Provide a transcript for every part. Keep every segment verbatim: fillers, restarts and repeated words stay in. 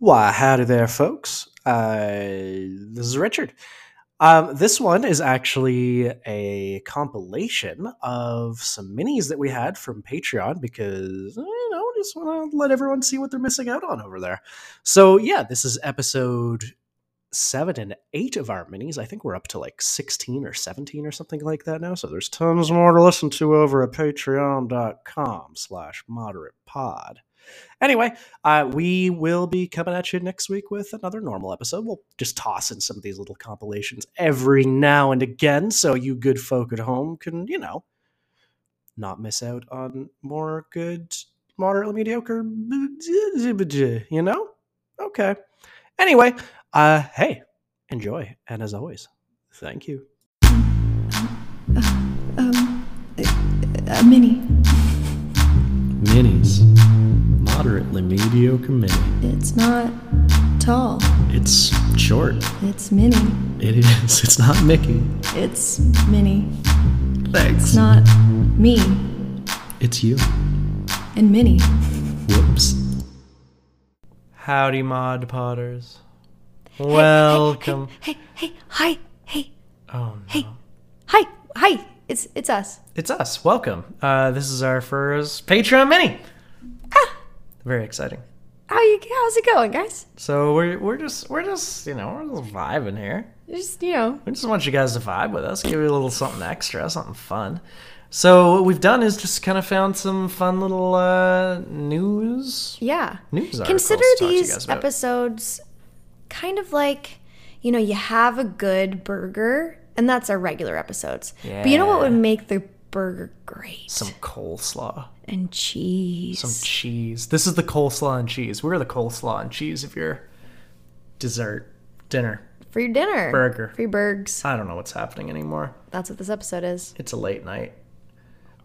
Why, howdy there, folks. Uh, this is Richard. Um, this one is actually a compilation of some minis that we had from Patreon because, you know, just want to let everyone see what they're missing out on over there. So, yeah, this is episode seven and eight of our minis. I think we're up to like sixteen or seventeen or something like that now. So there's tons more to listen to over at patreon dot com slash moderate pod. Anyway, uh, we will be coming at you next week with another normal episode. We'll just toss in some of these little compilations every now and again so you good folk at home can, you know, not miss out on more good, moderately mediocre, you know? Okay. Anyway, uh, hey, enjoy. And as always, thank you. Um, uh, um, uh, uh, mini. Minis. Moderately mediocre mini. It's not tall. It's short. It's mini. It is. It's not Mickey. It's mini. Thanks. It's not me. It's you. And mini. Whoops. Howdy, Mod Potters. Hey, welcome. Hey, hey, hey, hi, hey. Oh, no. Hey, hi, hi. It's it's us. It's us. Welcome. Uh, this is our first Patreon mini. Very exciting. How you? How's it going, guys? So we're we're just we're just you know we're just vibing here. Just you know. We just want you guys to vibe with us. Give you a little something extra, something fun. So what we've done is just kind of found some fun little uh, news. Yeah. News. Consider these episodes kind of like, you know, you have a good burger, and that's our regular episodes. Yeah. But you know what would make the burger great? Some coleslaw. And cheese. Some cheese. This is the coleslaw and cheese. We're the coleslaw and cheese of your dessert, dinner. For your dinner. Burger. For your burgs. I don't know what's happening anymore. That's what this episode is. It's a late night.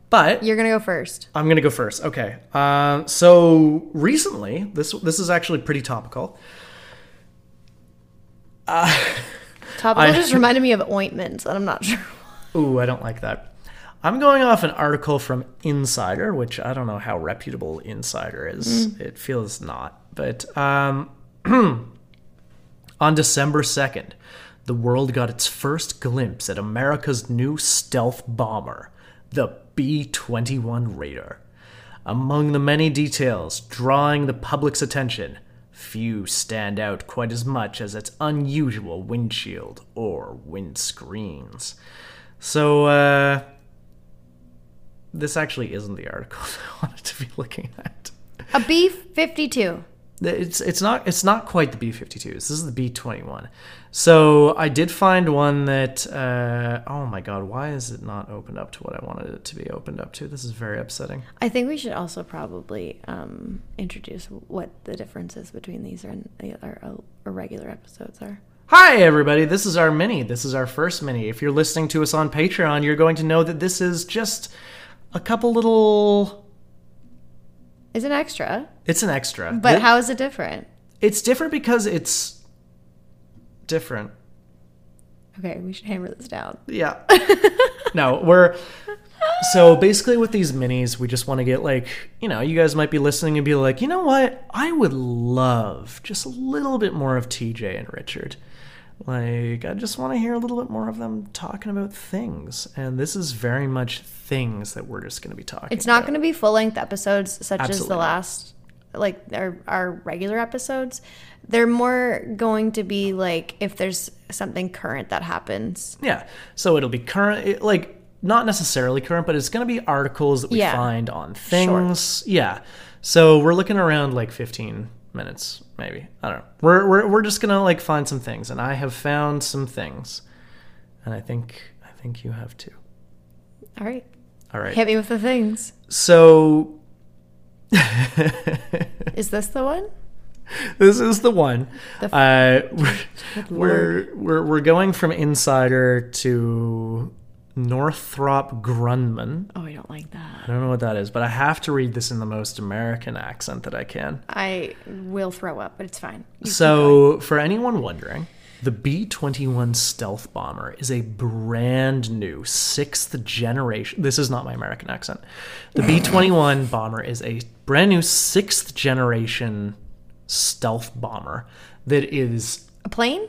But. You're going to go first. I'm going to go first. Okay. Uh, so recently, this this is actually pretty topical. Uh, topical I, just reminded me of ointments, and I'm not sure why. Ooh, I don't like that. I'm going off an article from Insider, which I don't know how reputable Insider is. Mm. It feels not. But um, on December second, the world got its first glimpse at America's new stealth bomber, the B twenty-one Raider. Among the many details drawing the public's attention, few stand out quite as much as its unusual windshield or windscreens. So, uh... this actually isn't the article that I wanted to be looking at. A B fifty-two. It's it's not it's not quite the B fifty-two. This is the B twenty-one. So I did find one that. Uh, oh my God! Why is it not opened up to what I wanted it to be opened up to? This is very upsetting. I think we should also probably um, introduce what the differences between these are and the other regular episodes are. Hi, everybody. This is our mini. This is our first mini. If you're listening to us on Patreon, you're going to know that this is just. A couple little... It's an extra. It's an extra. But it, how is it different? It's different because it's different. Okay, we should hammer this down. Yeah. No, we're... So basically with these minis, we just want to get like, you know, you guys might be listening and be like, you know what? I would love just a little bit more of T J and Richard. Like, I just want to hear a little bit more of them talking about things. And this is very much things that we're just going to be talking about. It's not going to be full-length episodes such Absolutely as the not. last, like, our, our regular episodes. They're more going to be, like, if there's something current that happens. Yeah. So it'll be current, it, like, not necessarily current, but it's going to be articles that we yeah. find on things. Short. Yeah. So we're looking around, like, fifteen minutes maybe. I don't know. We're, we're we're just gonna like find some things, and I have found some things, and I think I think you have too. All right. All right. Hit me with the things. So, is this the one? This is the one. The f- uh, we're, we're we're we're going from Insider to Northrop Grumman. Oh, I don't like that. I don't know what that is, but I have to read this in the most American accent that I can. I will throw up, but it's fine. You so, for anyone wondering, the B twenty-one stealth bomber is a brand new sixth generation... This is not my American accent. The B twenty-one bomber is a brand new sixth generation stealth bomber that is... A plane?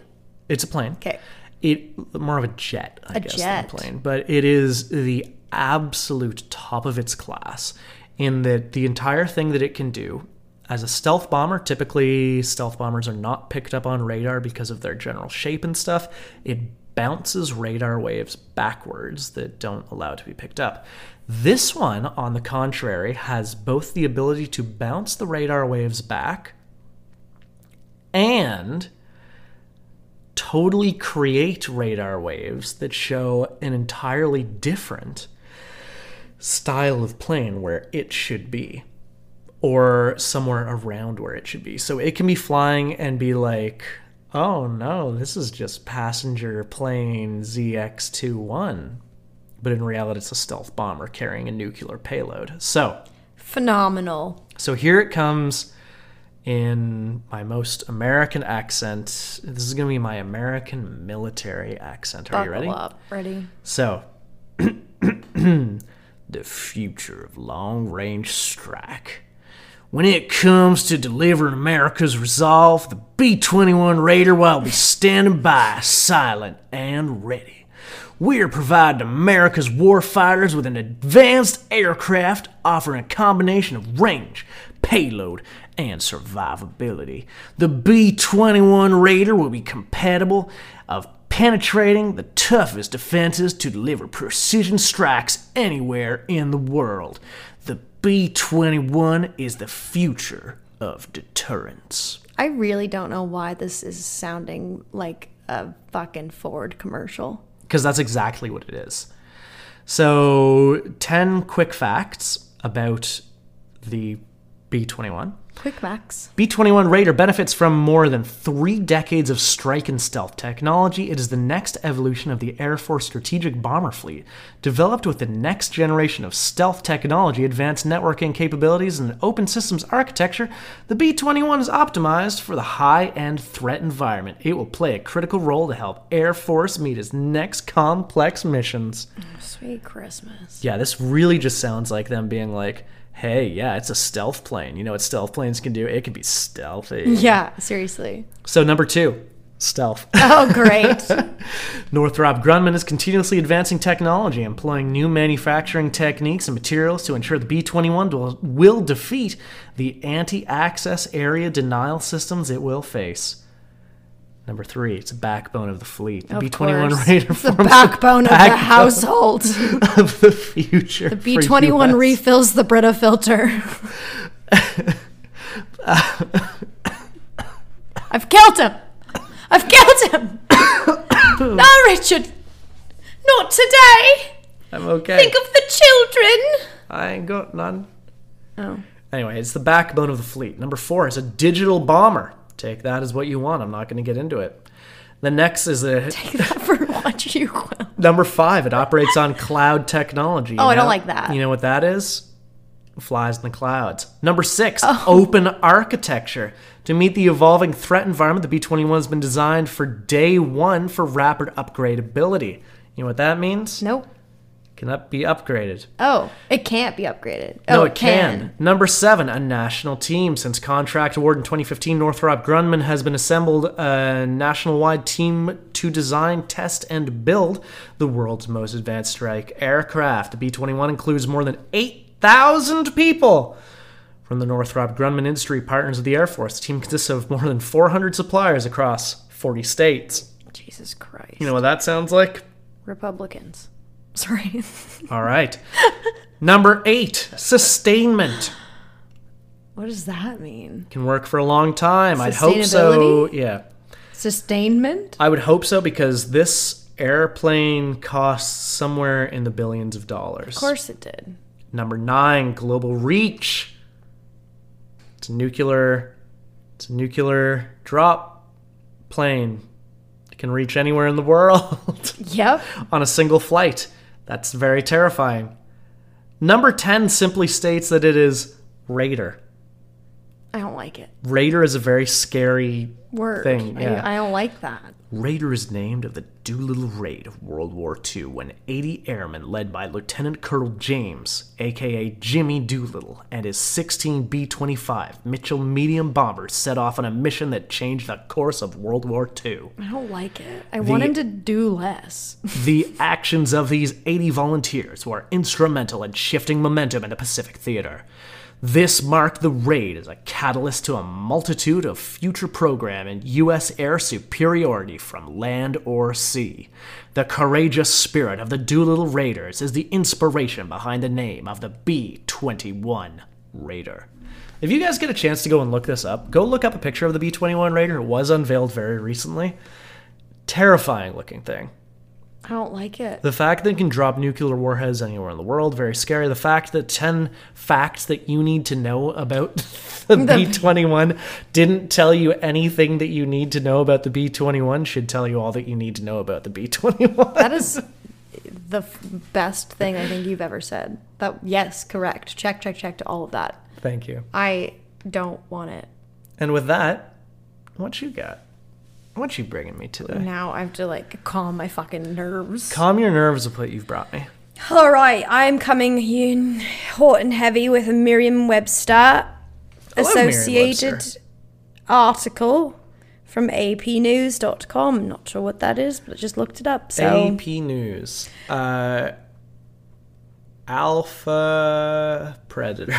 It's a plane. Okay. It more of a jet, I a guess, jet. than a plane. But it is the absolute top of its class in that the entire thing that it can do... As a stealth bomber, typically stealth bombers are not picked up on radar because of their general shape and stuff. It bounces radar waves backwards that don't allow it to be picked up. This one, on the contrary, has both the ability to bounce the radar waves back and totally create radar waves that show an entirely different style of plane where it should be. Or somewhere around where it should be. So it can be flying and be like, oh no, this is just passenger plane Z X twenty-one. But in reality, it's a stealth bomber carrying a nuclear payload. So. Phenomenal. So here it comes in my most American accent. This is going to be my American military accent. Are Buckle you ready? Up. Ready. So. The future of long-range strike. When it comes to delivering America's resolve, the B twenty-one Raider will be standing by, silent and ready. We are providing America's warfighters with an advanced aircraft offering a combination of range, payload, and survivability. The B twenty-one Raider will be compatible of penetrating the toughest defenses to deliver precision strikes anywhere in the world. The B twenty-one is the future of deterrence. I really don't know why this is sounding like a fucking Ford commercial. Because that's exactly what it is. So, ten quick facts about the B twenty-one. Quick facts. B twenty-one Raider benefits from more than three decades of strike and stealth technology. It is the next evolution of the Air Force Strategic Bomber Fleet, developed with the next generation of stealth technology, advanced networking capabilities, and an open systems architecture. The B twenty-one is optimized for the high-end threat environment. It will play a critical role to help Air Force meet its next complex missions. Oh, sweet Christmas. Yeah, this really just sounds like them being like, hey, yeah, it's a stealth plane. You know what stealth planes can do? It can be stealthy. Yeah, seriously. So number two, stealth. Oh, great. Northrop Grumman is continuously advancing technology, employing new manufacturing techniques and materials to ensure the B twenty-one will, will defeat the anti-access area denial systems it will face. Number three, it's a backbone of the fleet. The B twenty-one Raider forms the backbone of the household of the future. The B twenty-one refills the Brita filter. I've killed him. I've killed him. No, Richard. Not today. I'm okay. Think of the children. I ain't got none. Oh. Anyway, it's the backbone of the fleet. Number four is a digital bomber. Take that as what you want. I'm not going to get into it. The next is a... Take that for what you want. Number five, it operates on cloud technology. Oh, you know? I don't like that. You know what that is? It flies in the clouds. Number six, oh. Open architecture. To meet the evolving threat environment, the B twenty-one has been designed for day one for rapid upgradability. You know what that means? Nope. Can that be upgraded? Oh, it can't be upgraded. Oh, no, it can. can. Number seven, a national team. Since contract award in twenty fifteen, Northrop Grumman has been assembled a national-wide team to design, test, and build the world's most advanced strike aircraft. The B twenty-one includes more than eight thousand people. From the Northrop Grumman Industry Partners of the Air Force, the team consists of more than four hundred suppliers across forty states. Jesus Christ. You know what that sounds like? Republicans. Sorry. All right. Number eight, sustainment. What does that mean? Can work for a long time. I'd hope so. Yeah. Sustainment? I would hope so because this airplane costs somewhere in the billions of dollars. Of course it did. Number nine, global reach. It's a nuclear, it's a nuclear drop plane. It can reach anywhere in the world. Yep. On a single flight. That's very terrifying. Number ten simply states that it is Raider. I don't like it. Raider is a very scary word thing. Yeah. I, I don't like that. Raider is named of the Doolittle Raid of World War Two, when eighty airmen led by Lieutenant Colonel James, a k a. Jimmy Doolittle, and his sixteen B twenty-five Mitchell medium bombers set off on a mission that changed the course of World War Two. I don't like it. I the, want him to do less. The actions of these eighty volunteers were instrumental in shifting momentum in the Pacific theater. This marked the raid as a catalyst to a multitude of future program in U S air superiority from land or sea. The courageous spirit of the Doolittle Raiders is the inspiration behind the name of the B twenty-one Raider. If you guys get a chance to go and look this up, go look up a picture of the B twenty-one Raider. It was unveiled very recently. Terrifying looking thing. I don't like it. The fact that it can drop nuclear warheads anywhere in the world, very scary. The fact that ten facts that you need to know about the, the B twenty-one didn't tell you anything that you need to know about the B twenty-one should tell you all that you need to know about the B twenty-one. That is the f- best thing I think you've ever said. That, yes, correct. Check, check, check to all of that. Thank you. I don't want it. And with that, what you got? What you bringing me today? Now I have to, like, calm my fucking nerves. Calm your nerves with what you've brought me. All right, I'm coming in hot and heavy with a Merriam-Webster associated Merriam-Webster. article from A P news dot com. Not sure what that is, but I just looked it up. So A P News. Uh, alpha Predator.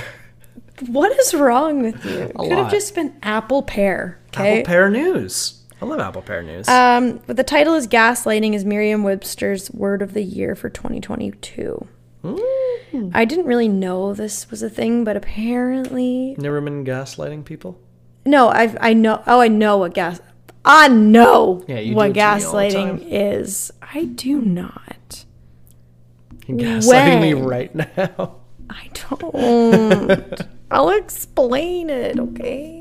What is wrong with you? It could have just been Apple Pear. Okay? Apple Pear News. I love Apple Pear News. Um, but the title is Gaslighting is Merriam-Webster's Word of the Year for twenty twenty-two. Mm. I didn't really know this was a thing, but apparently... Never been gaslighting people? No, I I know. Oh, I know what gas... I know yeah, you what gaslighting is. I do not. You're gaslighting when? me right now. I don't. I'll explain it, okay?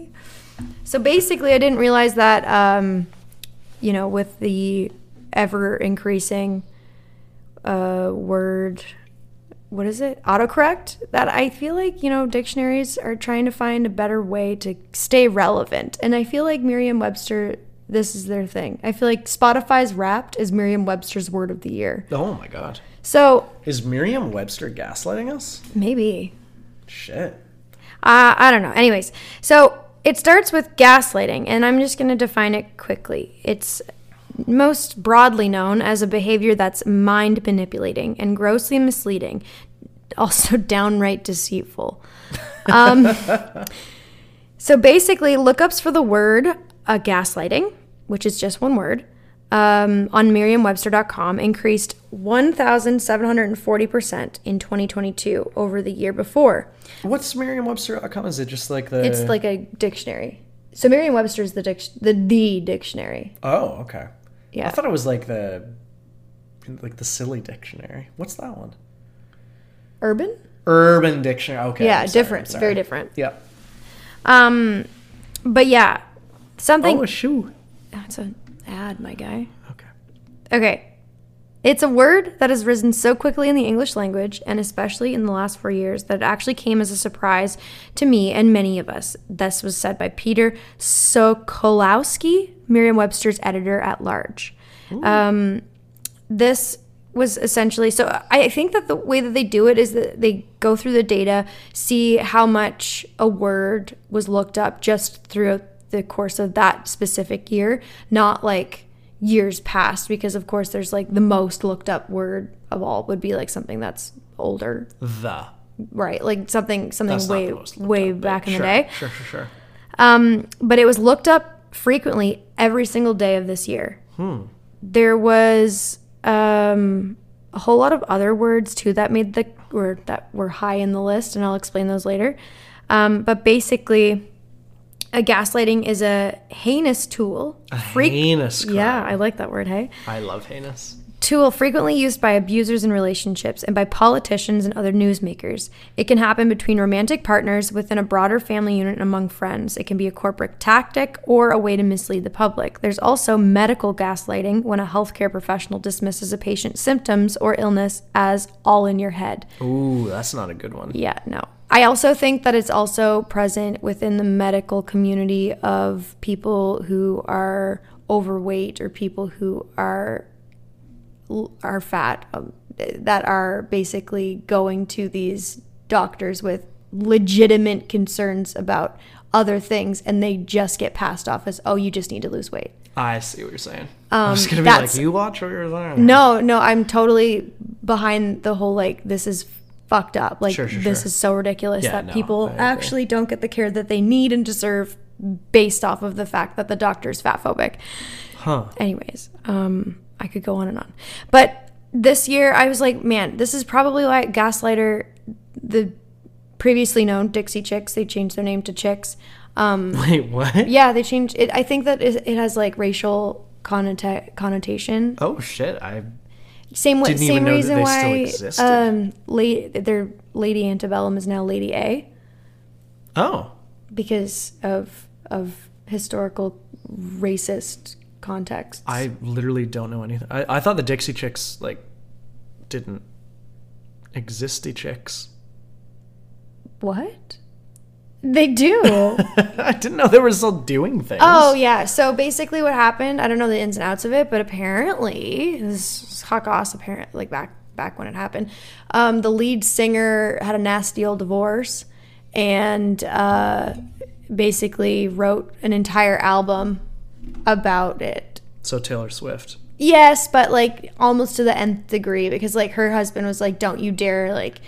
So basically, I didn't realize that, um, you know, with the ever-increasing uh, word, what is it? Autocorrect? That I feel like, you know, dictionaries are trying to find a better way to stay relevant. And I feel like Merriam-Webster, this is their thing. I feel like Spotify's Wrapped is Merriam-Webster's Word of the Year. Oh, my God. So... Is Merriam-Webster gaslighting us? Maybe. Shit. Uh, I don't know. Anyways, so... It starts with gaslighting, and I'm just going to define it quickly. It's most broadly known as a behavior that's mind manipulating and grossly misleading, also downright deceitful. Um, so basically, lookups for the word uh, gaslighting, which is just one word, um, on Merriam-Webster dot com increased one thousand seven hundred forty percent in twenty twenty-two over the year before. What's Merriam-Webster dot com? Is it just like the... It's like a dictionary. So Merriam-Webster is the, dic- the, the dictionary. Oh, okay. Yeah. I thought it was like the like the silly dictionary. What's that one? Urban? Urban dictionary. Okay. Yeah, sorry, different. Very different. Yeah. Um, but yeah, something... Oh, a shoe. That's an ad, my guy. Okay. Okay. It's a word that has risen so quickly in the English language, and especially in the last four years, that it actually came as a surprise to me and many of us. This was said by Peter Sokolowski, Merriam-Webster's editor-at-large. Um, this was essentially... So I think that the way that they do it is that they go through the data, see how much a word was looked up just throughout the course of that specific year, not like... years past, because of course there's like the most looked up word of all would be like something that's older. The right, like something something that's way way up, back in sure, the day. Sure, sure, sure. Um, but it was looked up frequently every single day of this year. Hmm. There was um, a whole lot of other words too that made the or that were high in the list, and I'll explain those later. Um, but basically. A gaslighting is a heinous tool. A Freak- heinous crime. Yeah, I like that word, hey? I love heinous. tool frequently used by abusers in relationships and by politicians and other newsmakers. It can happen between romantic partners, within a broader family unit, and among friends. It can be a corporate tactic or a way to mislead the public. There's also medical gaslighting, when a healthcare professional dismisses a patient's symptoms or illness as all in your head. Ooh, that's not a good one. Yeah, no. I also think that it's also present within the medical community of people who are overweight or people who are are fat, um, that are basically going to these doctors with legitimate concerns about other things, and they just get passed off as, oh, you just need to lose weight. I see what you're saying. Um, I was going to be like, you watch what you're learning. No, no, I'm totally behind the whole, like, this is fucked up. Like, sure, sure, this sure. is so ridiculous yeah, that no, people actually don't get the care that they need and deserve based off of the fact that the doctor's fatphobic. Huh. Anyways, um... I could go on and on. But this year, I was like, man, this is probably why Gaslighter, the previously known Dixie Chicks, they changed their name to Chicks. Um, Wait, what? Yeah, they changed it. I think that it has, like, racial connota- connotation. Oh, shit. I same didn't same even know reason that they why, still existed. Um, la- their Lady Antebellum is now Lady A. Oh. Because of of historical racist context. I literally don't know anything. I, I thought the Dixie Chicks, like, didn't existy chicks. What? They do. I didn't know they were still doing things. Oh, yeah. So basically what happened, I don't know the ins and outs of it, but apparently, this was hot goss, apparently, like, back, back when it happened, um, the lead singer had a nasty old divorce and uh, basically wrote an entire album about it. So Taylor Swift. Yes, but, like, almost to the nth degree, because, like, her husband was like, don't you dare, like,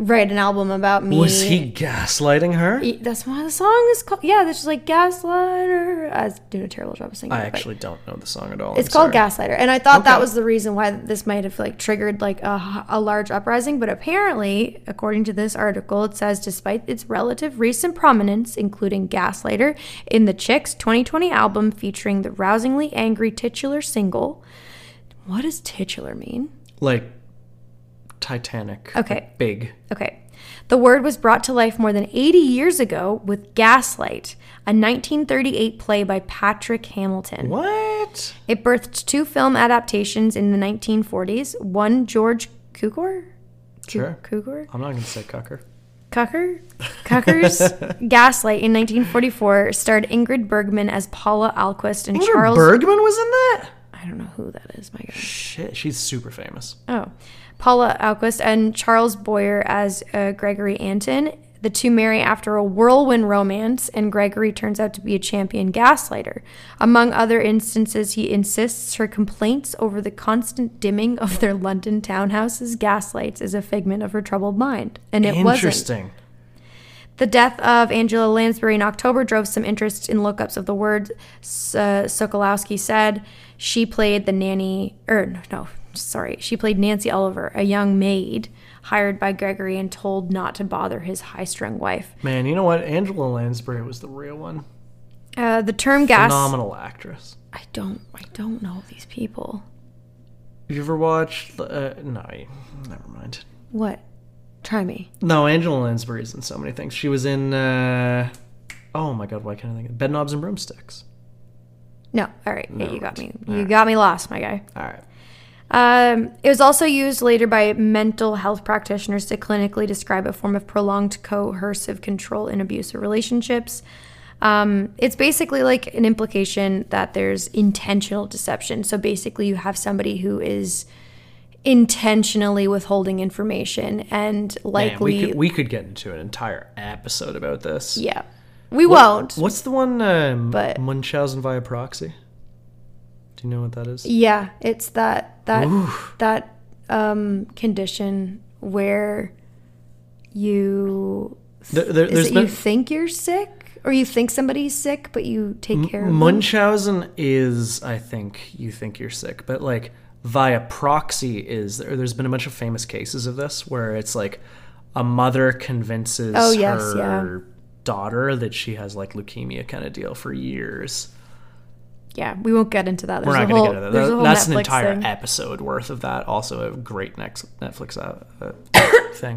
write an album about me. Was he gaslighting her? He, that's why the song is called. Yeah, that's just like Gaslighter. I was doing a terrible job of singing. I it, actually don't know the song at all. It's I'm called sorry. Gaslighter. And I thought okay. that was the reason why this might have, like, triggered, like, a, a large uprising. But apparently, according to this article, it says, despite its relative recent prominence, including Gaslighter in the Chicks twenty twenty album featuring the rousingly angry titular single. What does titular mean? Like, Titanic. Okay. Like big. Okay. The word was brought to life more than eighty years ago with Gaslight, a nineteen thirty-eight play by Patrick Hamilton. What? It birthed two film adaptations in the nineteen forties. One, George Cukor? Sure. Cukor? I'm not going to say Cucker. Cucker? Cucker's Gaslight in nineteen forty-four starred Ingrid Bergman as Paula Alquist and Ingrid Charles... Bergman was in that? I don't know who that is, my God. Shit, she's super famous. Oh. Paula Alquist and Charles Boyer as uh, Gregory Anton. The two marry after a whirlwind romance, and Gregory turns out to be a champion gaslighter. Among other instances, he insists her complaints over the constant dimming of their London townhouse's gaslights is a figment of her troubled mind. And it wasn't. Interesting. The death of Angela Lansbury in October drove some interest in lookups of the word. Uh, Sokolowski said she played the nanny, or no, no. Sorry, she played Nancy Oliver, a young maid hired by Gregory and told not to bother his high-strung wife. Man, you know what? Angela Lansbury was the real one. Uh, the term gas... Phenomenal actress. I don't, I don't know these people. You ever watched... Uh, no, never mind. What? Try me. No, Angela Lansbury's in so many things. She was in... Uh, oh my God, why can't I think of Bedknobs and Broomsticks. No, all right. No, yeah, you got me. You right. got me lost, my guy. All right. Um, it was also used later by mental health practitioners to clinically describe a form of prolonged coercive control in abusive relationships. Um, it's basically like an implication that there's intentional deception. So basically you have somebody who is intentionally withholding information and likely... Man, we could, we could get into an entire episode about this. Yeah. We what, won't. What's the one, um, but... Munchausen via proxy? Do you know what that is? Yeah, it's that that Oof. that um, condition where you th- there, there, is it been... you think you're sick or you think somebody's sick, but you take M- care of Munchausen them? Is I think you think you're sick, but like via proxy is there, there's been a bunch of famous cases of this where it's like a mother convinces oh, yes, her yeah. daughter that she has like leukemia kind of deal for years. yeah, we won't get into that. There's We're not going to get into that. that that's Netflix an entire thing. episode worth of that. Also, a great next Netflix uh, thing.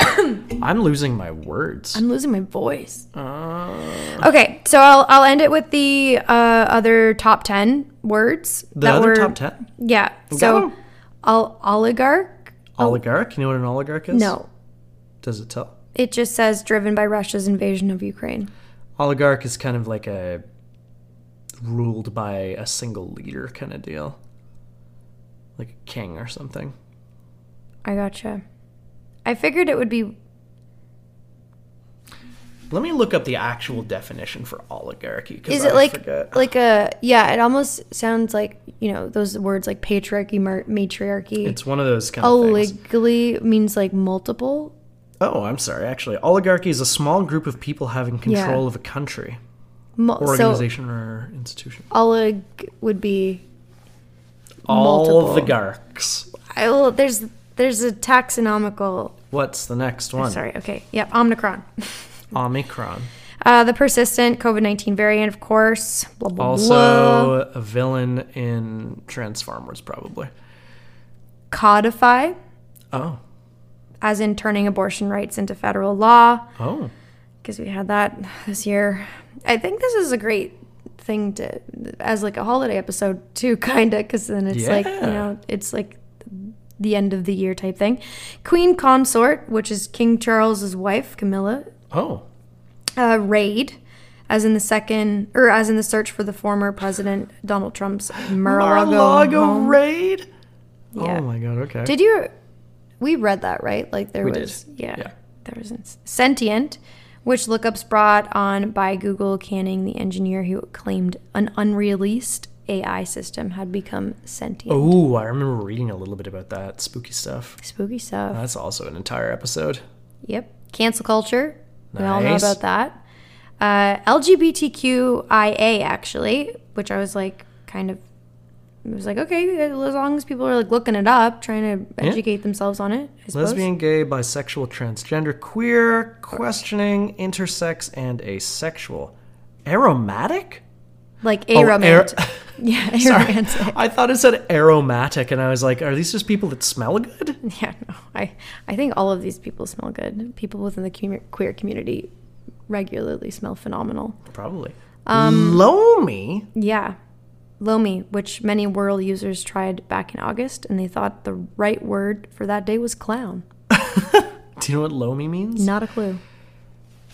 I'm losing my words. I'm losing my voice. Uh, okay, so I'll I'll end it with the uh, other top ten words. The that other were, top ten? Yeah. So, I'll, oligarch. Oligarch? You know what an oligarch is? No. Does it tell? It just says driven by Russia's invasion of Ukraine. Oligarch is kind of like a ruled by a single leader kind of deal, like a king or something. I gotcha. I figured it would be. Let me look up the actual definition for oligarchy. 'Cause is it I like forget. like a yeah? It almost sounds like, you know, those words like patriarchy, matriarchy. It's one of those kind Oligly of things. Oligly means like multiple. Oh, I'm sorry. Actually, oligarchy is a small group of people having control yeah. of a country. Mo- organization so, or institution. Olig would be all the garks. I will. There's there's a taxonomical. What's the next one? I'm sorry. Okay. Yep. Omicron. Omicron. Uh, the persistent COVID nineteen variant, of course. Blah, blah, also blah. a villain in Transformers, probably. Codify. Oh. As in turning abortion rights into federal law. Oh. Because we had that this year. I think this is a great thing to, as like a holiday episode too, kind of, because then it's yeah. like, you know, it's like the end of the year type thing. Queen Consort, which is King Charles's wife, Camilla. Oh. Uh, raid, as in the second, or as in the search for the former president Donald Trump's Mar-a-Lago, Mar-a-Lago home. raid. Yeah. Oh my God. Okay. Did you? We read that, right? Like there we was. Did. Yeah, yeah. There was sentient. Which lookups brought on by Google Canning, the engineer who claimed an unreleased A I system had become sentient. Oh, I remember reading a little bit about that. Spooky stuff. Spooky stuff. That's also an entire episode. Yep. Cancel culture. Nice. We all know about that. Uh, L G B T Q I A, actually, which I was like kind of, it was like, okay, as long as people are like looking it up, trying to educate yeah. themselves on it, I suppose. Lesbian, gay, bisexual, transgender, queer, questioning, intersex, and asexual. Aromatic? Like aromantic. Oh, ar- yeah, aromantic. I thought it said aromatic, and I was like, are these just people that smell good? Yeah, no. I, I think all of these people smell good. People within the queer community regularly smell phenomenal. Probably. Um, Loamy? Yeah. Lomi, which many Whirl users tried back in August, and they thought the right word for that day was clown. Do you know what Lomi means? Not a clue.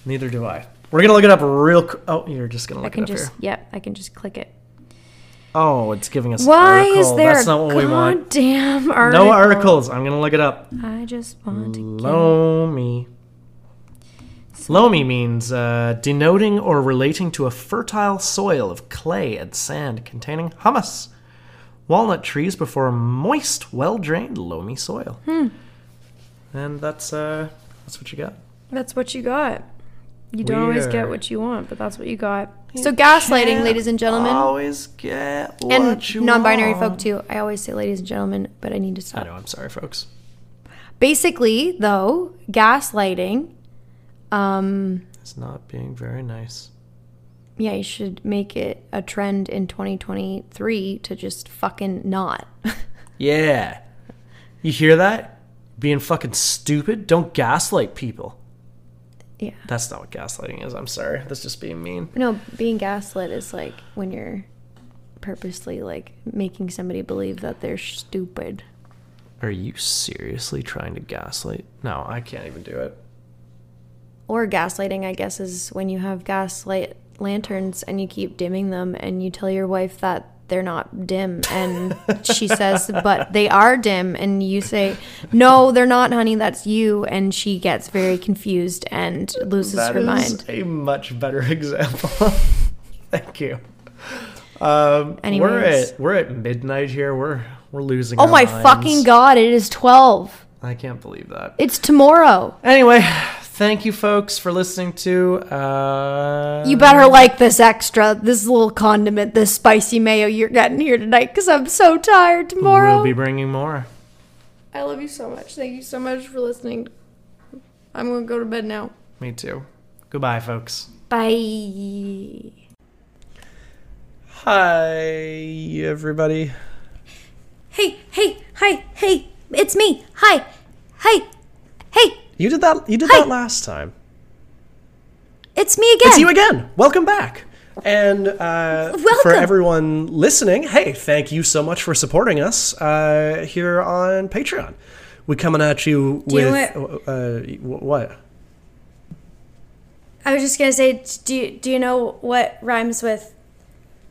Neither do I. We're going to look it up real quick. Co- oh, you're just going to look I can it up just, here. Yep, I can just click it. Oh, it's giving us Why an article. Is there That's not what we want. Damn article. No articles. I'm going to look it up. I just want to Lomi. Loamy means uh, denoting or relating to a fertile soil of clay and sand containing humus. Walnut trees prefer moist, well-drained, loamy soil. Hmm. And that's uh, that's what you got. That's what you got. You don't Weird. always get what you want, but that's what you got. You so gaslighting, ladies and gentlemen. Always get what and you non-binary want. folk too. I always say ladies and gentlemen, but I need to stop. I know. I'm sorry, folks. Basically, though, gaslighting. Um, it's not being very nice. Yeah, you should make it a trend in twenty twenty-three to just fucking not. Yeah. You hear that? Being fucking stupid? Don't gaslight people. Yeah. That's not what gaslighting is. I'm sorry. That's just being mean. No, being gaslit is like when you're purposely like making somebody believe that they're stupid. Are you seriously trying to gaslight? No, I can't even do it. Or gaslighting, I guess, is when you have gaslight lanterns and you keep dimming them and you tell your wife that they're not dim. And she says, but they are dim. And you say, no, they're not, honey. That's you. And she gets very confused and loses that her mind. That is a much better example. Thank you. Um, Anyways. We're at, we're at midnight here. We're, we're losing our minds. Oh, my fucking God. It is twelve. I can't believe that. It's tomorrow. Anyway. Thank you, folks, for listening to... Uh... You better like this extra, this little condiment, this spicy mayo you're getting here tonight, because I'm so tired tomorrow. We'll be bringing more. I love you so much. Thank you so much for listening. I'm going to go to bed now. Me too. Goodbye, folks. Bye. Hi, everybody. Hey, hey, hi, hey, it's me. Hi, hey, hey. You did that. You did hi. that last time. It's me again. It's you again. Welcome back. And uh, Welcome. for everyone listening, hey, thank you so much for supporting us uh, here on Patreon. We're coming at you do with you know what? Uh, what? I was just gonna say, do you, do you know what rhymes with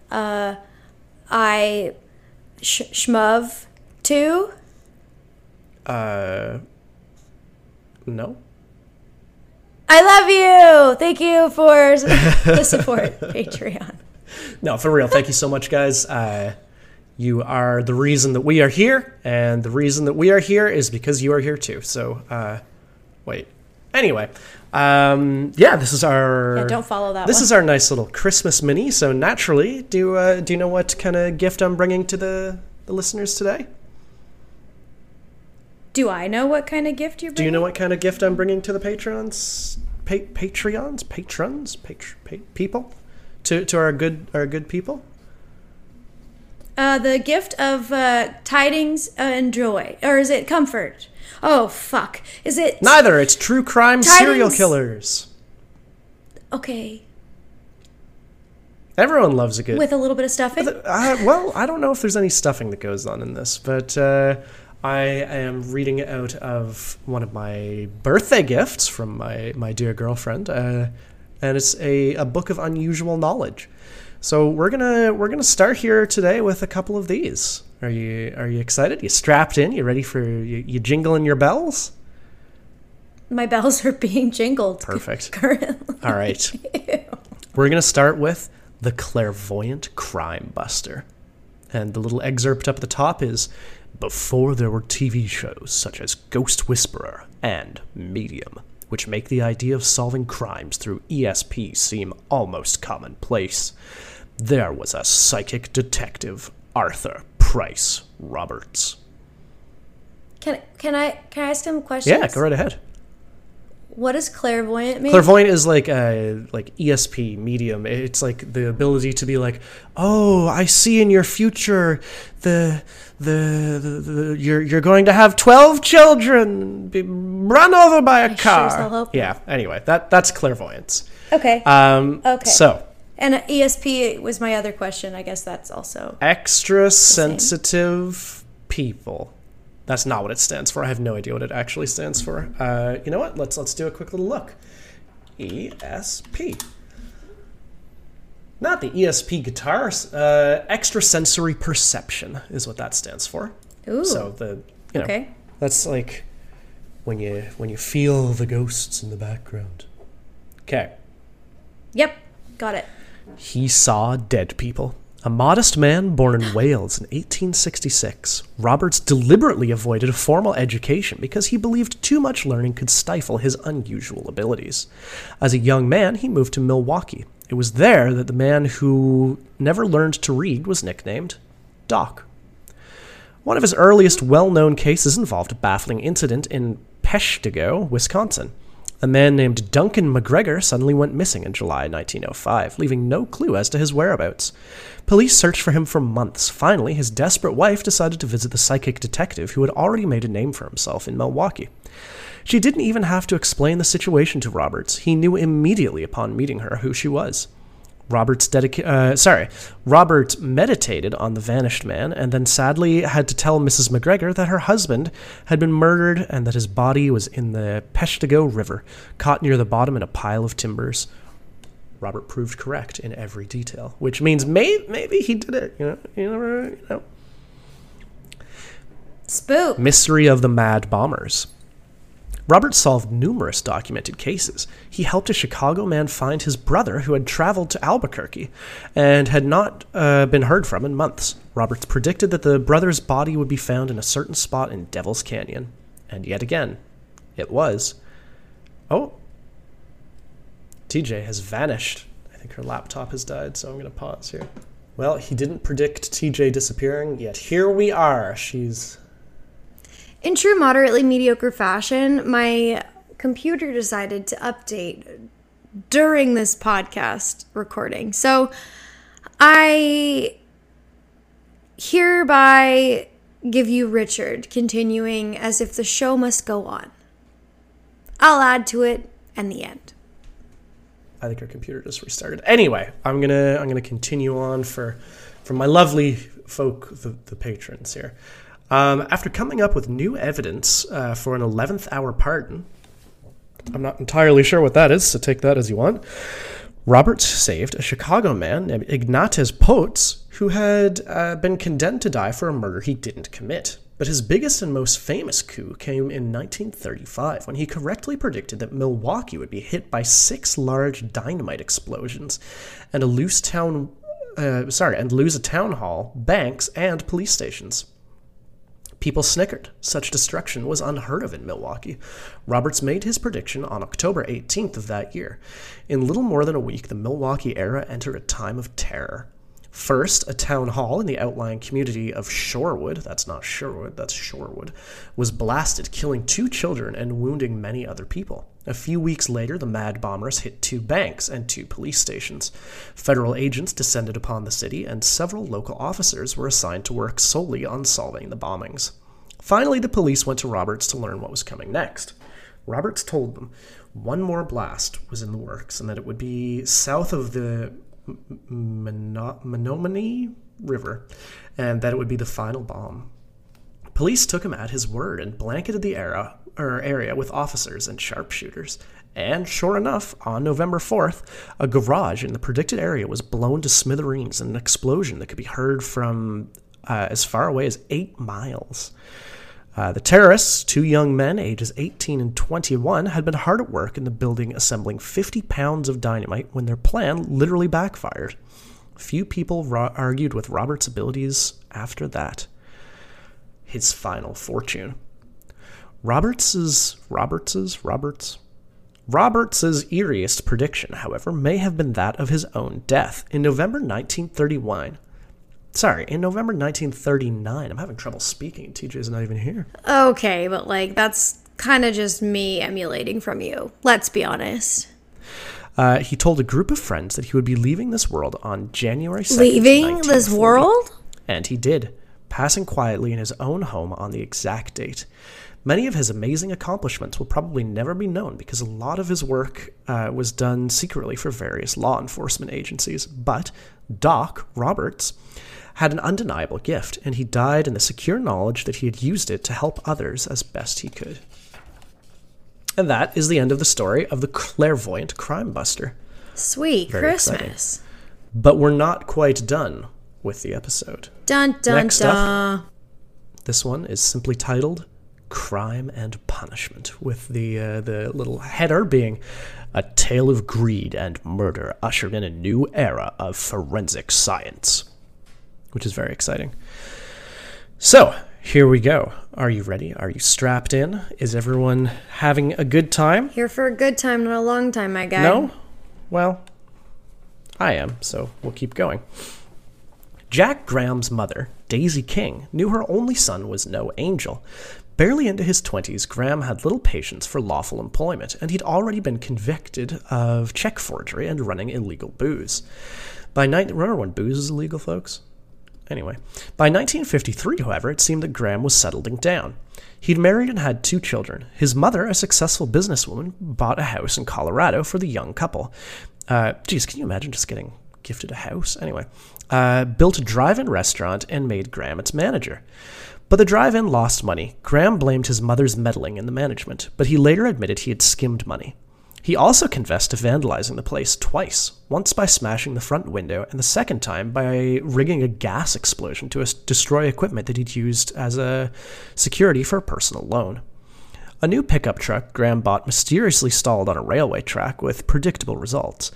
uh, I sh- shmuv too? Uh, no. I love you. Thank you for the support, Patreon. No, for real. Thank you so much, guys. Uh, you are the reason that we are here, and the reason that we are here is because you are here too. So, uh, wait. Anyway, um, yeah, this is our. Yeah, don't follow that. This one. is our nice little Christmas mini. So naturally, do uh, do you know what kind of gift I'm bringing to the, the listeners today? Do I know what kind of gift you're bringing? Do you know what kind of gift I'm bringing to the Patreons? Pa- Patreons? Patrons? Pat- pa- people? To to our good our good people? Uh, the gift of uh, tidings uh, and joy. Or is it comfort? Oh, fuck. Is it... Neither. It's true crime tidings? Serial killers. Okay. Everyone loves a good... With a little bit of stuffing? I, well, I don't know if there's any stuffing that goes on in this, but... Uh, I am reading out of one of my birthday gifts from my, my dear girlfriend, uh, and it's a, a book of unusual knowledge. So we're gonna we're gonna start here today with a couple of these. Are you are you excited? You strapped in? You ready for you, you jingling your bells? My bells are being jingled. Perfect. Currently. All right. Ew. We're gonna start with the clairvoyant crime buster, and the little excerpt up at the top is. Before there were T V shows such as Ghost Whisperer and Medium, which make the idea of solving crimes through E S P seem almost commonplace, there was a psychic detective, Arthur Price Roberts. Can can I can I ask him questions? Yeah, go right ahead. What does clairvoyant mean? Clairvoyant is like a, like E S P, medium. It's like the ability to be like, oh, I see in your future the the, the, the you're you're going to have twelve children be run over by a I car. Sure as hell yeah. Anyway, that that's clairvoyance. Okay. Um, okay. So. And E S P was my other question. I guess that's also extra sensitive people. That's not what it stands for. I have no idea what it actually stands for. Uh, you know what? Let's let's do a quick little look. E S P. Not the E S P guitar. Uh, extrasensory perception is what that stands for. Ooh. So the you know okay. that's like when you when you feel the ghosts in the background. Okay. Yep, got it. He saw dead people. A modest man born in Wales in eighteen sixty-six, Roberts deliberately avoided a formal education because he believed too much learning could stifle his unusual abilities. As a young man, he moved to Milwaukee. It was there that the man who never learned to read was nicknamed Doc. One of his earliest well-known cases involved a baffling incident in Peshtigo, Wisconsin. A man named Duncan McGregor suddenly went missing in July nineteen oh five, leaving no clue as to his whereabouts. Police searched for him for months. Finally, his desperate wife decided to visit the psychic detective who had already made a name for himself in Milwaukee. She didn't even have to explain the situation to Roberts. He knew immediately upon meeting her who she was. Roberts dedica- uh, sorry, Roberts meditated on the vanished man and then sadly had to tell Missus McGregor that her husband had been murdered and that his body was in the Peshtigo River, caught near the bottom in a pile of timbers. Robert proved correct in every detail, which means may- maybe he did it, you know, you know, you know. Spook. Mystery of the Mad Bombers. Robert solved numerous documented cases. He helped a Chicago man find his brother who had traveled to Albuquerque and had not uh, been heard from in months. Roberts predicted that the brother's body would be found in a certain spot in Devil's Canyon. And yet again, it was. Oh, T J has vanished. I think her laptop has died, so I'm going to pause here. Well, he didn't predict T J disappearing, yet here we are. She's... In true moderately mediocre fashion, my computer decided to update during this podcast recording. So I hereby give you Richard, continuing as if the show must go on. I'll add to it and the end. I think our computer just restarted. Anyway, I'm gonna I'm gonna continue on for for my lovely folk, the, the patrons here. Um, after coming up with new evidence uh, for an eleventh hour pardon, I'm not entirely sure what that is, so take that as you want. Roberts saved a Chicago man named Ignates Potts, who had uh, been condemned to die for a murder he didn't commit. But his biggest and most famous coup came in nineteen thirty-five, when he correctly predicted that Milwaukee would be hit by six large dynamite explosions and a loose town, uh, sorry, and lose a town hall, banks, and police stations. People snickered. Such destruction was unheard of in Milwaukee. Roberts made his prediction on October eighteenth of that year. In little more than a week, the Milwaukee era entered a time of terror. First, a town hall in the outlying community of Shorewood, that's not Sherwood, that's Shorewood, was blasted, killing two children and wounding many other people. A few weeks later, the mad bombers hit two banks and two police stations. Federal agents descended upon the city, and several local officers were assigned to work solely on solving the bombings. Finally, the police went to Roberts to learn what was coming next. Roberts told them one more blast was in the works, and that it would be south of the Menominee River, and that it would be the final bomb. Police took him at his word and blanketed the era, er, area with officers and sharpshooters. And sure enough, on November fourth, a garage in the predicted area was blown to smithereens in an explosion that could be heard from uh, as far away as eight miles. Uh, the terrorists, two young men, ages eighteen and twenty-one, had been hard at work in the building assembling fifty pounds of dynamite when their plan literally backfired. Few people ro- argued with Robert's abilities after that. His final fortune. Roberts's, Roberts's, Roberts... Roberts's eeriest prediction, however, may have been that of his own death. In November nineteen thirty-one... Sorry, in November nineteen thirty-nine, I'm having trouble speaking. T J's not even here. Okay, but like, that's kind of just me emulating from you. Let's be honest. Uh, he told a group of friends that he would be leaving this world on January second, Leaving this world? And he did, passing quietly in his own home on the exact date. Many of his amazing accomplishments will probably never be known because a lot of his work uh, was done secretly for various law enforcement agencies. But Doc Roberts had an undeniable gift, and he died in the secure knowledge that he had used it to help others as best he could. And that is the end of the story of the clairvoyant crime buster. Sweet Very Christmas. Exciting. But we're not quite done with the episode. Dun, dun, Next dun. Up, this one is simply titled Crime and Punishment, with the, uh, the little header being A Tale of Greed and Murder Ushered in a New Era of Forensic Science. Which is very exciting. So, here we go. Are you ready? Are you strapped in? Is everyone having a good time? Here for a good time, not a long time, my guy. No? Well, I am, so we'll keep going. Jack Graham's mother, Daisy King, knew her only son was no angel. Barely into his twenties, Graham had little patience for lawful employment, and he'd already been convicted of check forgery and running illegal booze. By night, remember when booze is illegal, folks? Anyway, by nineteen fifty-three, however, it seemed that Graham was settling down. He'd married and had two children. His mother, a successful businesswoman, bought a house in Colorado for the young couple. Uh, geez, can you imagine just getting gifted a house? Anyway, uh, built a drive-in restaurant and made Graham its manager. But the drive-in lost money. Graham blamed his mother's meddling in the management, but he later admitted he had skimmed money. He also confessed to vandalizing the place twice, once by smashing the front window, and the second time by rigging a gas explosion to destroy equipment that he'd used as a security for a personal loan. A new pickup truck Graham bought mysteriously stalled on a railway track with predictable results.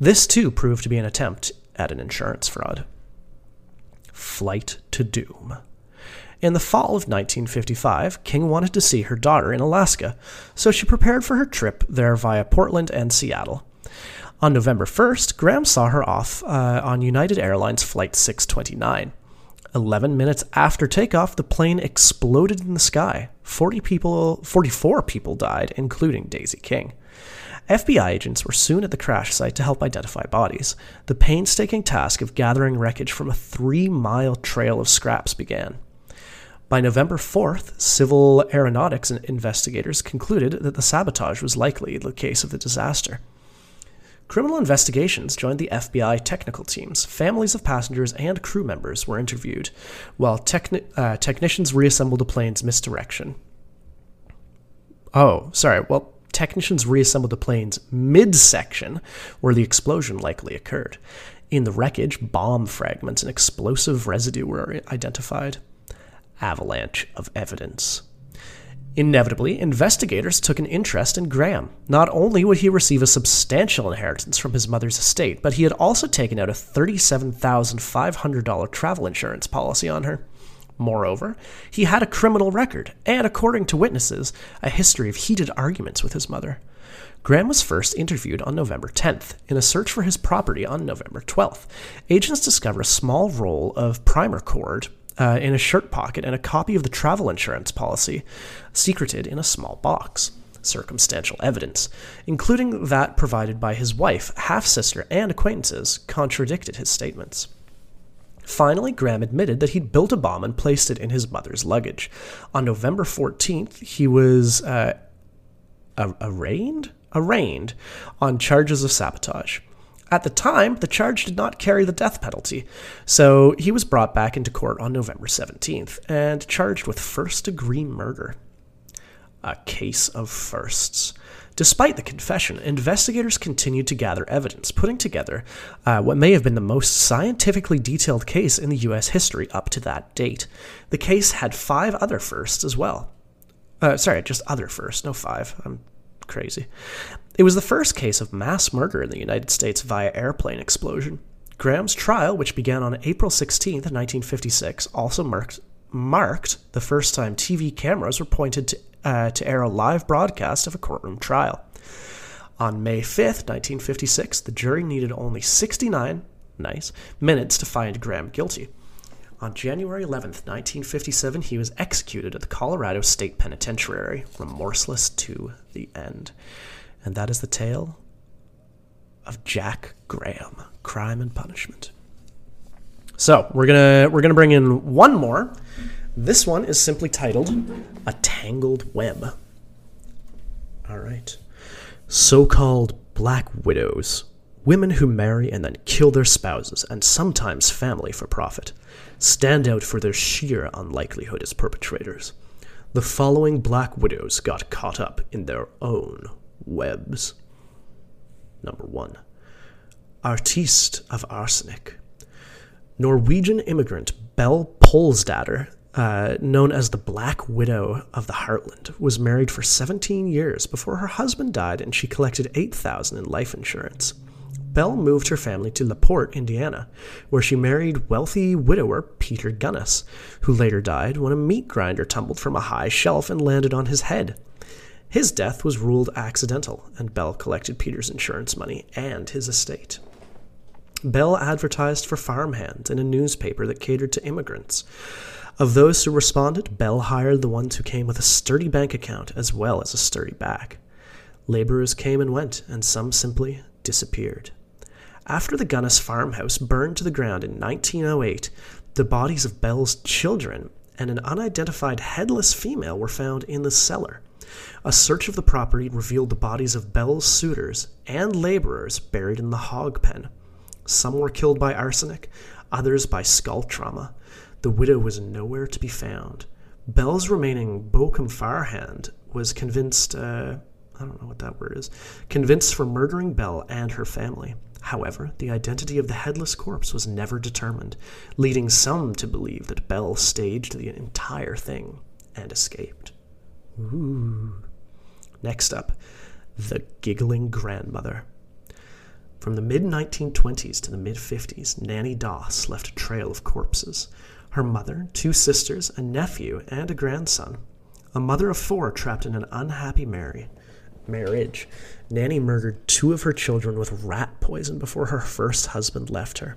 This, too, proved to be an attempt at an insurance fraud. Flight to doom. In the fall of nineteen fifty-five, King wanted to see her daughter in Alaska, so she prepared for her trip there via Portland and Seattle. On November first, Graham saw her off uh, on United Airlines Flight six twenty-nine. Eleven minutes after takeoff, the plane exploded in the sky. Forty people, forty-four people died, including Daisy King. F B I agents were soon at the crash site to help identify bodies. The painstaking task of gathering wreckage from a three-mile trail of scraps began. By November fourth, civil aeronautics investigators concluded that the sabotage was likely the case of the disaster. Criminal investigations joined the F B I technical teams. Families of passengers and crew members were interviewed, while techni- uh, technicians reassembled the plane's misdirection. Oh, sorry. Well, technicians reassembled the plane's midsection, where the explosion likely occurred. In the wreckage, bomb fragments and explosive residue were identified. Avalanche of evidence. Inevitably, investigators took an interest in Graham. Not only would he receive a substantial inheritance from his mother's estate, but he had also taken out a thirty-seven thousand five hundred dollars travel insurance policy on her. Moreover, he had a criminal record and, according to witnesses, a history of heated arguments with his mother. Graham was first interviewed on November tenth. In a search for his property on November twelfth, agents discover a small roll of primer cord Uh, in a shirt pocket and a copy of the travel insurance policy secreted in a small box. Circumstantial evidence, including that provided by his wife, half-sister, and acquaintances, contradicted his statements. Finally, Graham admitted that he'd built a bomb and placed it in his mother's luggage. On November fourteenth, he was uh, arraigned? arraigned on charges of sabotage. At the time, the charge did not carry the death penalty, so he was brought back into court on November seventeenth and charged with first-degree murder. A case of firsts. Despite the confession, investigators continued to gather evidence, putting together uh, what may have been the most scientifically detailed case in the U S history up to that date. The case had five other firsts as well. Uh, sorry, just other firsts, no five. I'm crazy. It was the first case of mass murder in the United States via airplane explosion. Graham's trial, which began on April sixteenth, nineteen fifty-six, also marked, marked the first time T V cameras were pointed to, uh, to air a live broadcast of a courtroom trial. On May fifth, nineteen fifty-six, the jury needed only sixty-nine nice minutes to find Graham guilty. On January eleventh, nineteen fifty-seven, he was executed at the Colorado State Penitentiary, remorseless to the end. And that is the tale of Jack Graham, Crime and Punishment. So we're gonna we're gonna bring in one more. This one is simply titled A Tangled Web. All right. So-called black widows, women who marry and then kill their spouses and sometimes family for profit, stand out for their sheer unlikelihood as perpetrators. The following black widows got caught up in their own webs. Number one, Artiste of Arsenic. Norwegian immigrant Belle Polsdatter, uh, known as the Black Widow of the Heartland, was married for seventeen years before her husband died and she collected eight thousand dollars in life insurance. Belle moved her family to LaPorte, Indiana, where she married wealthy widower Peter Gunnis, who later died when a meat grinder tumbled from a high shelf and landed on his head. His death was ruled accidental, and Bell collected Peter's insurance money and his estate. Bell advertised for farmhands in a newspaper that catered to immigrants. Of those who responded, Bell hired the ones who came with a sturdy bank account as well as a sturdy back. Laborers came and went, and some simply disappeared. After the Gunnis farmhouse burned to the ground in nineteen oh eight, the bodies of Bell's children and an unidentified headless female were found in the cellar. A search of the property revealed the bodies of Bell's suitors and laborers buried in the hog pen. Some were killed by arsenic, others by skull trauma. The widow was nowhere to be found. Bell's remaining Bokum Farhand was convinced, uh, I don't know what that word is, convinced for murdering Bell and her family. However, the identity of the headless corpse was never determined, leading some to believe that Bell staged the entire thing and escaped. Ooh. Next up, the giggling grandmother. From the mid nineteen twenties to the mid fifties, Nanny Doss left a trail of corpses. Her mother, two sisters, a nephew, and a grandson. A mother of four trapped in an unhappy marriage. Nanny murdered two of her children with rat poison before her first husband left her.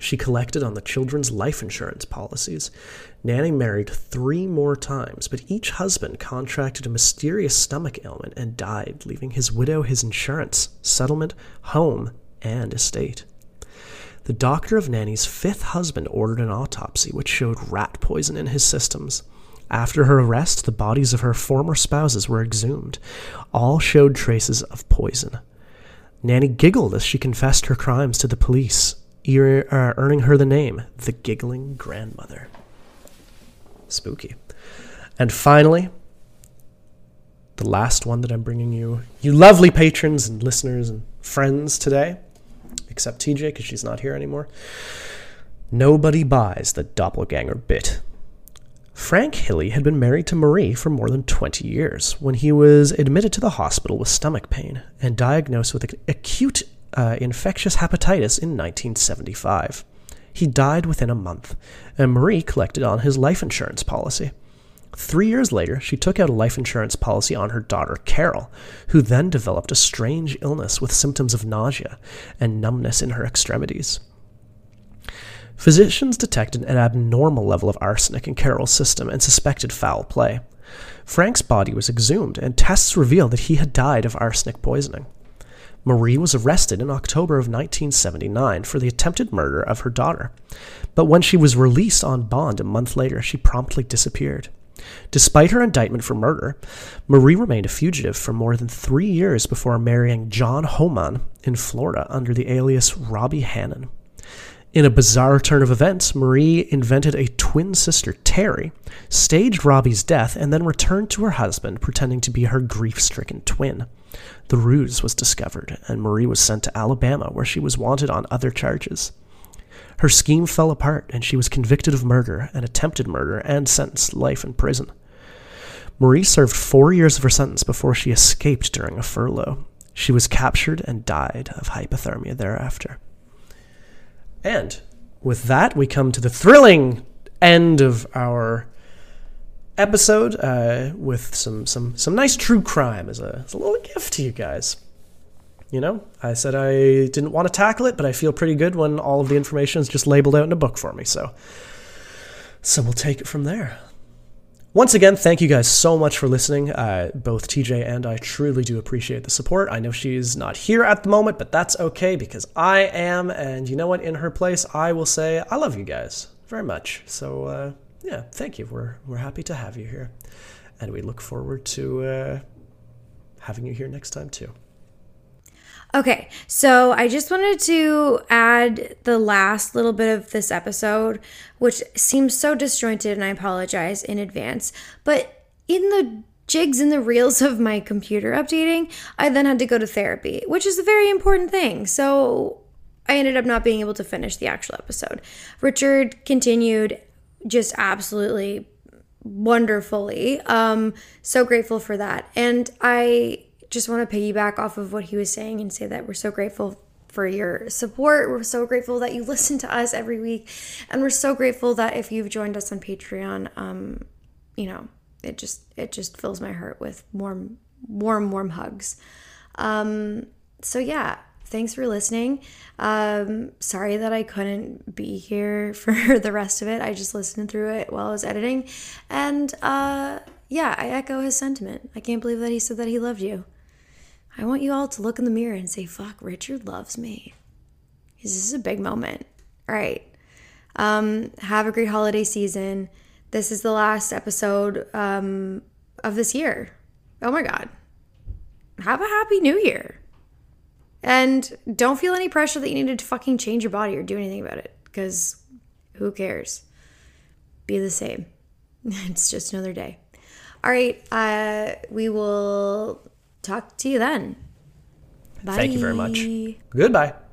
She collected on the children's life insurance policies. Nanny married three more times, but each husband contracted a mysterious stomach ailment and died, leaving his widow his insurance, settlement, home, and estate. The doctor of Nanny's fifth husband ordered an autopsy, which showed rat poison in his systems. After her arrest, the bodies of her former spouses were exhumed. All showed traces of poison. Nanny giggled as she confessed her crimes to the police, earning her the name, the Giggling Grandmother. Spooky. And finally, the last one that I'm bringing you, you lovely patrons and listeners and friends today, except T J because she's not here anymore. Nobody buys the doppelganger bit. Frank Hilly had been married to Marie for more than twenty years when he was admitted to the hospital with stomach pain and diagnosed with acute uh, infectious hepatitis in nineteen seventy-five. He died within a month, and Marie collected on his life insurance policy. Three years later, she took out a life insurance policy on her daughter, Carol, who then developed a strange illness with symptoms of nausea and numbness in her extremities. Physicians detected an abnormal level of arsenic in Carol's system and suspected foul play. Frank's body was exhumed, and tests revealed that he had died of arsenic poisoning. Marie was arrested in October of nineteen seventy-nine for the attempted murder of her daughter, but when she was released on bond a month later, she promptly disappeared. Despite her indictment for murder, Marie remained a fugitive for more than three years before marrying John Homan in Florida under the alias Robbie Hannon. In a bizarre turn of events, Marie invented a twin sister, Terry, staged Robbie's death, and then returned to her husband, pretending to be her grief-stricken twin. The ruse was discovered, and Marie was sent to Alabama, where she was wanted on other charges. Her scheme fell apart, and she was convicted of murder and attempted murder and sentenced to life in prison. Marie served four years of her sentence before she escaped during a furlough. She was captured and died of hypothermia thereafter. And with that, we come to the thrilling end of our episode uh, with some, some, some nice true crime as a, as a little gift to you guys. You know, I said I didn't want to tackle it, but I feel pretty good when all of the information is just labeled out in a book for me. So, so we'll take it from there. Once again, thank you guys so much for listening. Uh, both T J and I truly do appreciate the support. I know she's not here at the moment, but that's okay because I am. And you know what? In her place, I will say I love you guys very much. So uh, yeah, thank you. We're we're happy to have you here, and we look forward to uh, having you here next time too. Okay, so I just wanted to add the last little bit of this episode, which seems so disjointed, and I apologize in advance. But in the jigs and the reels of my computer updating, I then had to go to therapy, which is a very important thing. So I ended up not being able to finish the actual episode. Richard continued just absolutely wonderfully. Um, so grateful for that. And I... just want to piggyback off of what he was saying and say that we're so grateful for your support. We're so grateful that you listen to us every week. And we're so grateful that if you've joined us on Patreon, um, you know, it just, it just fills my heart with warm, warm, warm hugs. Um, so yeah, thanks for listening. Um, sorry that I couldn't be here for the rest of it. I just listened through it while I was editing, and, uh, yeah, I echo his sentiment. I can't believe that he said that he loved you. I want you all to look in the mirror and say, fuck, Richard loves me. This is a big moment. All right. Um, have a great holiday season. This is the last episode um, of this year. Oh, my God. Have a happy new year. And don't feel any pressure that you need to fucking change your body or do anything about it. Because who cares? Be the same. It's just another day. All right. Uh, we will... talk to you then. Bye. Thank you very much. Goodbye.